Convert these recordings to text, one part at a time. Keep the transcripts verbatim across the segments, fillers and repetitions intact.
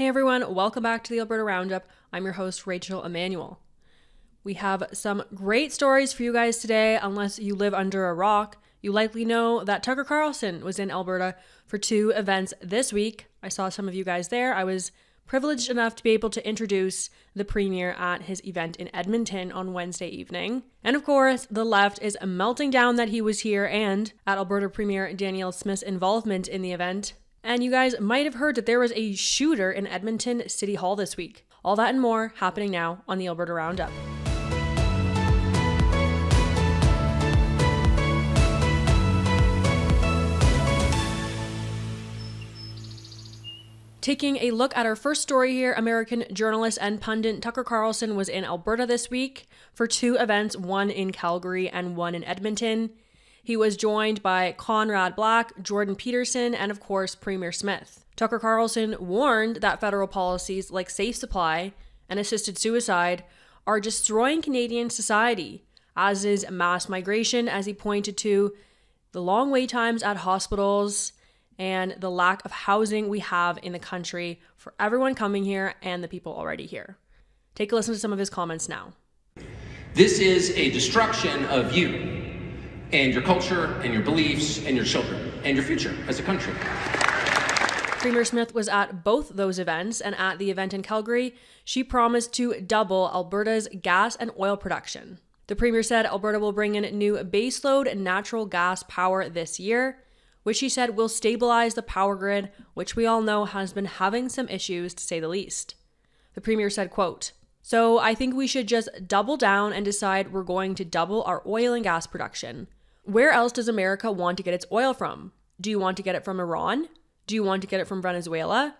Hey everyone, welcome back to the Alberta Roundup. I'm your host, Rachel Emmanuel. We have some great stories for you guys today. Unless you live under a rock, you likely know that Tucker Carlson was in Alberta for two events this week. I saw some of you guys there. I was privileged enough to be able to introduce the premier at his event in Edmonton on Wednesday evening. And of course, the left is melting down that he was here and at Alberta Premier Danielle Smith's involvement in the event. And you guys might have heard that there was a shooter in Edmonton City Hall this week. All that and more happening now on the Alberta Roundup. Taking a look at our first story here, American journalist and pundit Tucker Carlson was in Alberta this week for two events, one in Calgary and one in Edmonton. He was joined by Conrad Black, Jordan Peterson, and of course, Premier Smith. Tucker Carlson warned that federal policies like safe supply and assisted suicide are destroying Canadian society, as is mass migration, as he pointed to the long wait times at hospitals and the lack of housing we have in the country for everyone coming here and the people already here. Take a listen to some of his comments now. This is a destruction of you and your culture, and your beliefs, and your children, and your future as a country. Premier Smith was at both those events, and at the event in Calgary, she promised to double Alberta's gas and oil production. The Premier said Alberta will bring in new baseload natural gas power this year, which he said will stabilize the power grid, which we all know has been having some issues, to say the least. The Premier said, quote, "So I think we should just double down and decide we're going to double our oil and gas production. Where else does America want to get its oil from? Do you want to get it from Iran? Do you want to get it from Venezuela?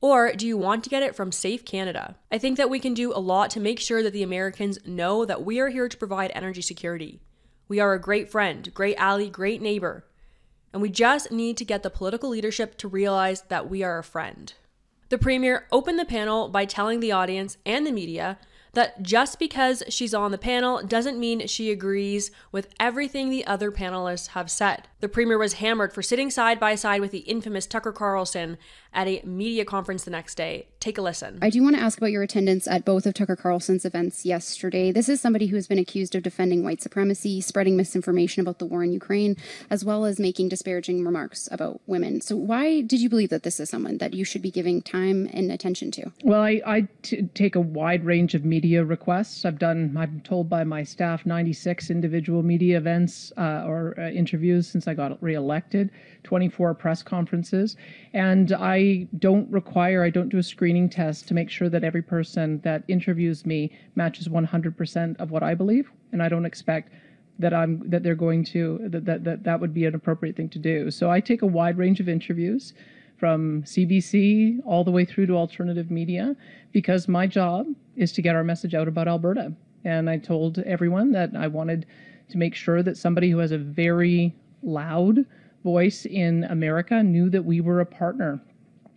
Or do you want to get it from safe Canada? I think that we can do a lot to make sure that the Americans know that we are here to provide energy security. We are a great friend, great ally, great neighbor. And we just need to get the political leadership to realize that we are a friend." The Premier opened the panel by telling the audience and the media that just because she's on the panel doesn't mean she agrees with everything the other panelists have said. The Premier was hammered for sitting side by side with the infamous Tucker Carlson at a media conference the next day. Take a listen. I do want to ask about your attendance at both of Tucker Carlson's events yesterday. This is somebody who has been accused of defending white supremacy, spreading misinformation about the war in Ukraine, as well as making disparaging remarks about women. So why did you believe that this is someone that you should be giving time and attention to? Well, I, I t- take a wide range of media requests. I've done, I'm told by my staff, ninety-six individual media events uh, or uh, interviews since I got reelected, twenty-four press conferences. And I don't require, I don't do a screening test to make sure that every person that interviews me matches one hundred percent of what I believe. And I don't expect that I'm, that they're going to, that, that, that, that would be an appropriate thing to do. So I take a wide range of interviews from C B C all the way through to alternative media, because my job is to get our message out about Alberta. And I told everyone that I wanted to make sure that somebody who has a very loud voice in America knew that we were a partner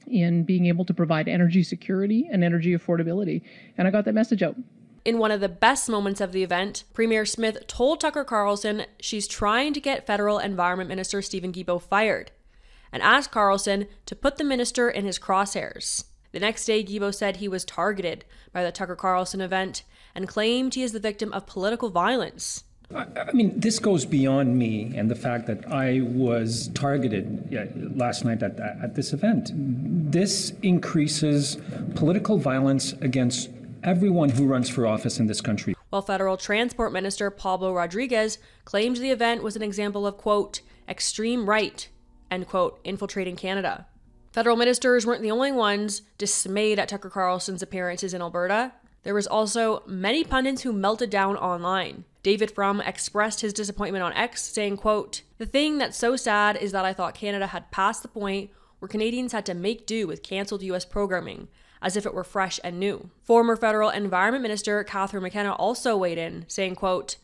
in being able to provide energy security and energy affordability. And I got that message out. In one of the best moments of the event, Premier Smith told Tucker Carlson she's trying to get federal Environment Minister Stephen Guilbeault fired, and asked Carlson to put the minister in his crosshairs. The next day, Guilbeault said he was targeted by the Tucker Carlson event and claimed he is the victim of political violence. I, I mean, this goes beyond me and the fact that I was targeted last night at, at this event. This increases political violence against everyone who runs for office in this country. While federal Transport Minister Pablo Rodriguez claimed the event was an example of, quote, extreme right, end quote, infiltrating Canada. Federal ministers weren't the only ones dismayed at Tucker Carlson's appearances in Alberta. There was also many pundits who melted down online. David Frum expressed his disappointment on X, saying, quote, "The thing that's so sad is that I thought Canada had passed the point where Canadians had to make do with cancelled U S programming, as if it were fresh and new." Former federal Environment Minister Catherine McKenna also weighed in, saying, quote,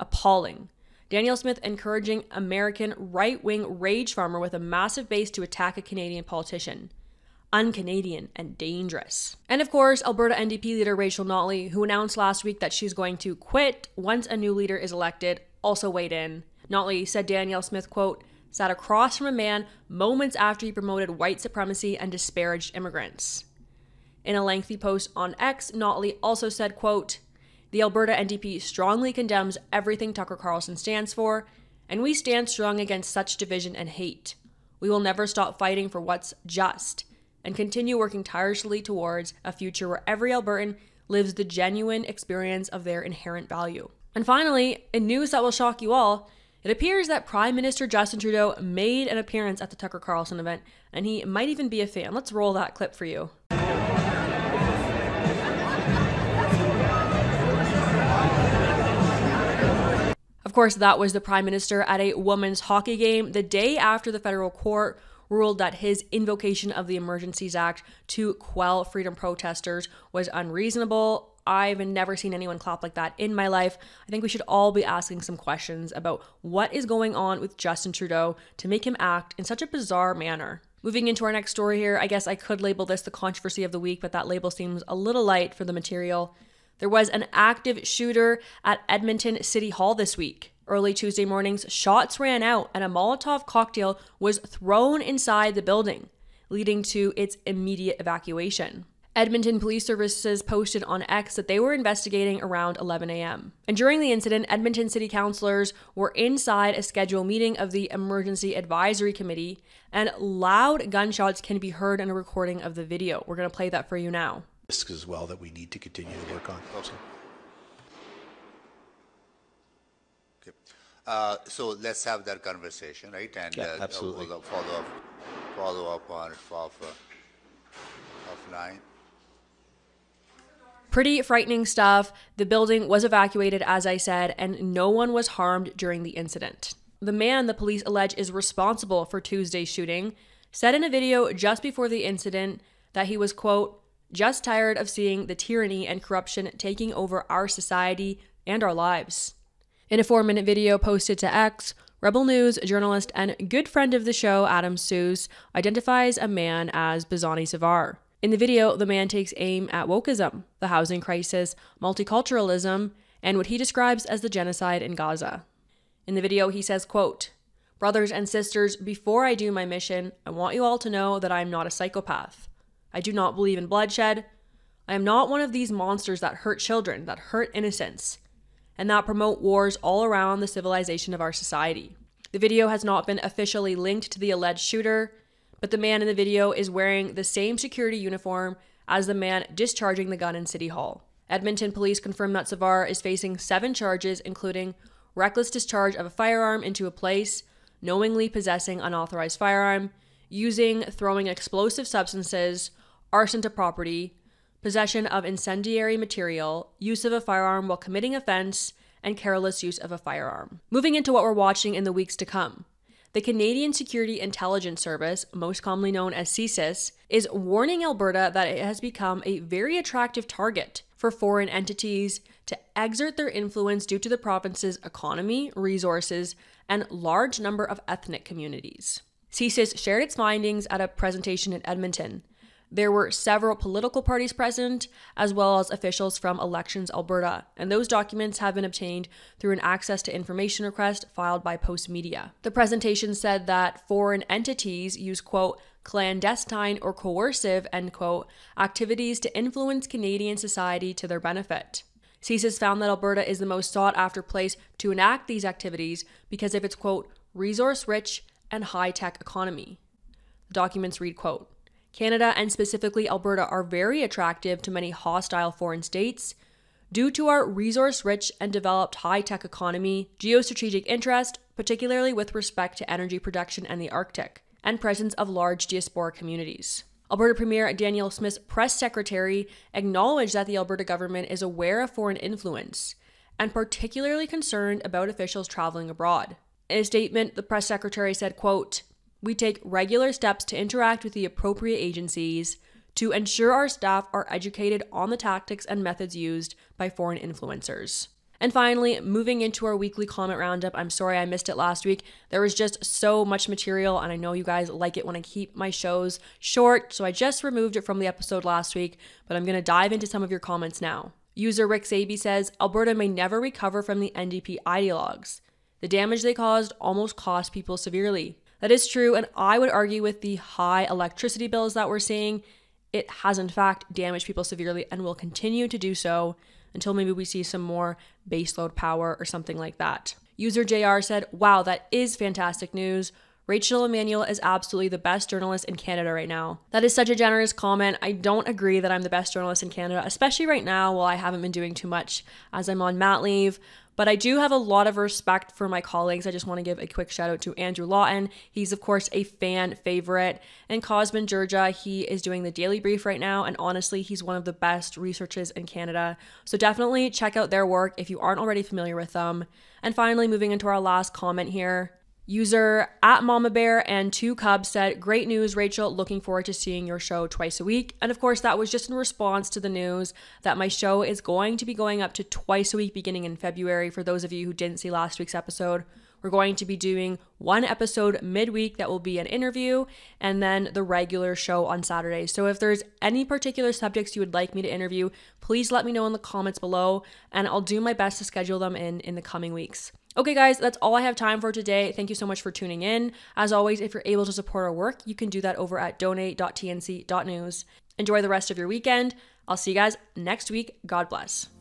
"Appalling. Danielle Smith encouraging American right-wing rage farmer with a massive base to attack a Canadian politician. Un-Canadian and dangerous." And of course, Alberta N D P leader Rachel Notley, who announced last week that she's going to quit once a new leader is elected, also weighed in. Notley said Danielle Smith, quote, "sat across from a man moments after he promoted white supremacy and disparaged immigrants." In a lengthy post on X, Notley also said, quote, "The Alberta N D P strongly condemns everything Tucker Carlson stands for, and we stand strong against such division and hate. We will never stop fighting for what's just, and continue working tirelessly towards a future where every Albertan lives the genuine experience of their inherent value." And finally, in news that will shock you all, it appears that Prime Minister Justin Trudeau made an appearance at the Tucker Carlson event, and he might even be a fan. Let's roll that clip for you. Of course, that was the Prime Minister at a women's hockey game the day after the federal court ruled that his invocation of the Emergencies Act to quell freedom protesters was unreasonable. I've never seen anyone clap like that in my life. I think we should all be asking some questions about what is going on with Justin Trudeau to make him act in such a bizarre manner. Moving into our next story here, I guess I could label this the controversy of the week, but that label seems a little light for the material. There was an active shooter at Edmonton City Hall this week. Early Tuesday mornings, shots ran out and a Molotov cocktail was thrown inside the building, leading to its immediate evacuation. Edmonton Police Services posted on X that they were investigating around eleven a m And during the incident, Edmonton City Councillors were inside a scheduled meeting of the Emergency Advisory Committee, and loud gunshots can be heard in a recording of the video. We're going to play that for you now. Risks as well that we need to continue to work on. Okay. Okay. Uh, so let's have that conversation, right? And yeah, uh, absolutely. We'll follow up, follow up on it offline. Pretty frightening stuff. The building was evacuated, as I said, and no one was harmed during the incident. The man the police allege is responsible for Tuesday's shooting said in a video just before the incident that he was, quote, "just tired of seeing the tyranny and corruption taking over our society and our lives." In a four-minute video posted to X, Rebel News journalist and good friend of the show, Adam Seuss, identifies a man as Bazani Savar. In the video, the man takes aim at wokeism, the housing crisis, multiculturalism, and what he describes as the genocide in Gaza. In the video, he says, quote, "Brothers and sisters, before I do my mission, I want you all to know that I am not a psychopath. I do not believe in bloodshed. I am not one of these monsters that hurt children, that hurt innocence, and that promote wars all around the civilization of our society." The video has not been officially linked to the alleged shooter, but the man in the video is wearing the same security uniform as the man discharging the gun in City Hall. Edmonton police confirmed that Savar is facing seven charges, including reckless discharge of a firearm into a place, knowingly possessing unauthorized firearm, using, throwing explosive substances, arson to property, possession of incendiary material, use of a firearm while committing offense, and careless use of a firearm. Moving into what we're watching in the weeks to come. The Canadian Security Intelligence Service, most commonly known as C S I S, is warning Alberta that it has become a very attractive target for foreign entities to exert their influence due to the province's economy, resources, and large number of ethnic communities. C S I S shared its findings at a presentation in Edmonton. There were several political parties present, as well as officials from Elections Alberta, and those documents have been obtained through an access to information request filed by Postmedia. The presentation said that foreign entities use, quote, "clandestine or coercive," end quote, activities to influence Canadian society to their benefit. C S I S found that Alberta is the most sought-after place to enact these activities because of its, quote, "resource-rich and high-tech economy." The documents read, quote, "Canada and specifically Alberta are very attractive to many hostile foreign states due to our resource-rich and developed high-tech economy, geostrategic interest, particularly with respect to energy production and the Arctic, and presence of large diaspora communities." Alberta Premier Danielle Smith's press secretary acknowledged that the Alberta government is aware of foreign influence and particularly concerned about officials traveling abroad. In a statement, the press secretary said, quote, "We take regular steps to interact with the appropriate agencies to ensure our staff are educated on the tactics and methods used by foreign influencers." And finally, moving into our weekly comment roundup. I'm sorry I missed it last week. There was just so much material, and I know you guys like it when I keep my shows short, so I just removed it from the episode last week, but I'm going to dive into some of your comments now. User Rick Saby says, "Alberta may never recover from the N D P ideologues. The damage they caused almost cost people severely." That is true, and I would argue with the high electricity bills that we're seeing, it has in fact damaged people severely and will continue to do so until maybe we see some more baseload power or something like that. User J R said, wow, that is fantastic news. Rachel Emmanuel is absolutely the best journalist in Canada right now. That is such a generous comment. I don't agree that I'm the best journalist in Canada, especially right now while I haven't been doing too much as I'm on mat leave. But I do have a lot of respect for my colleagues. I just want to give a quick shout out to Andrew Lawton. He's, of course, a fan favorite. And Cosman Georgia, he is doing the Daily Brief right now. And honestly, he's one of the best researchers in Canada. So definitely check out their work if you aren't already familiar with them. And finally, moving into our last comment here. User at Mama Bear and Two Cubs said, great news, Rachel. Looking forward to seeing your show twice a week. And of course, that was just in response to the news that my show is going to be going up to twice a week beginning in February. For those of you who didn't see last week's episode, we're going to be doing one episode midweek that will be an interview and then the regular show on Saturday. So if there's any particular subjects you would like me to interview, please let me know in the comments below and I'll do my best to schedule them in in the coming weeks. Okay guys, that's all I have time for today. Thank you so much for tuning in. As always, if you're able to support our work, you can do that over at donate dot t n c dot news. Enjoy the rest of your weekend. I'll see you guys next week. God bless.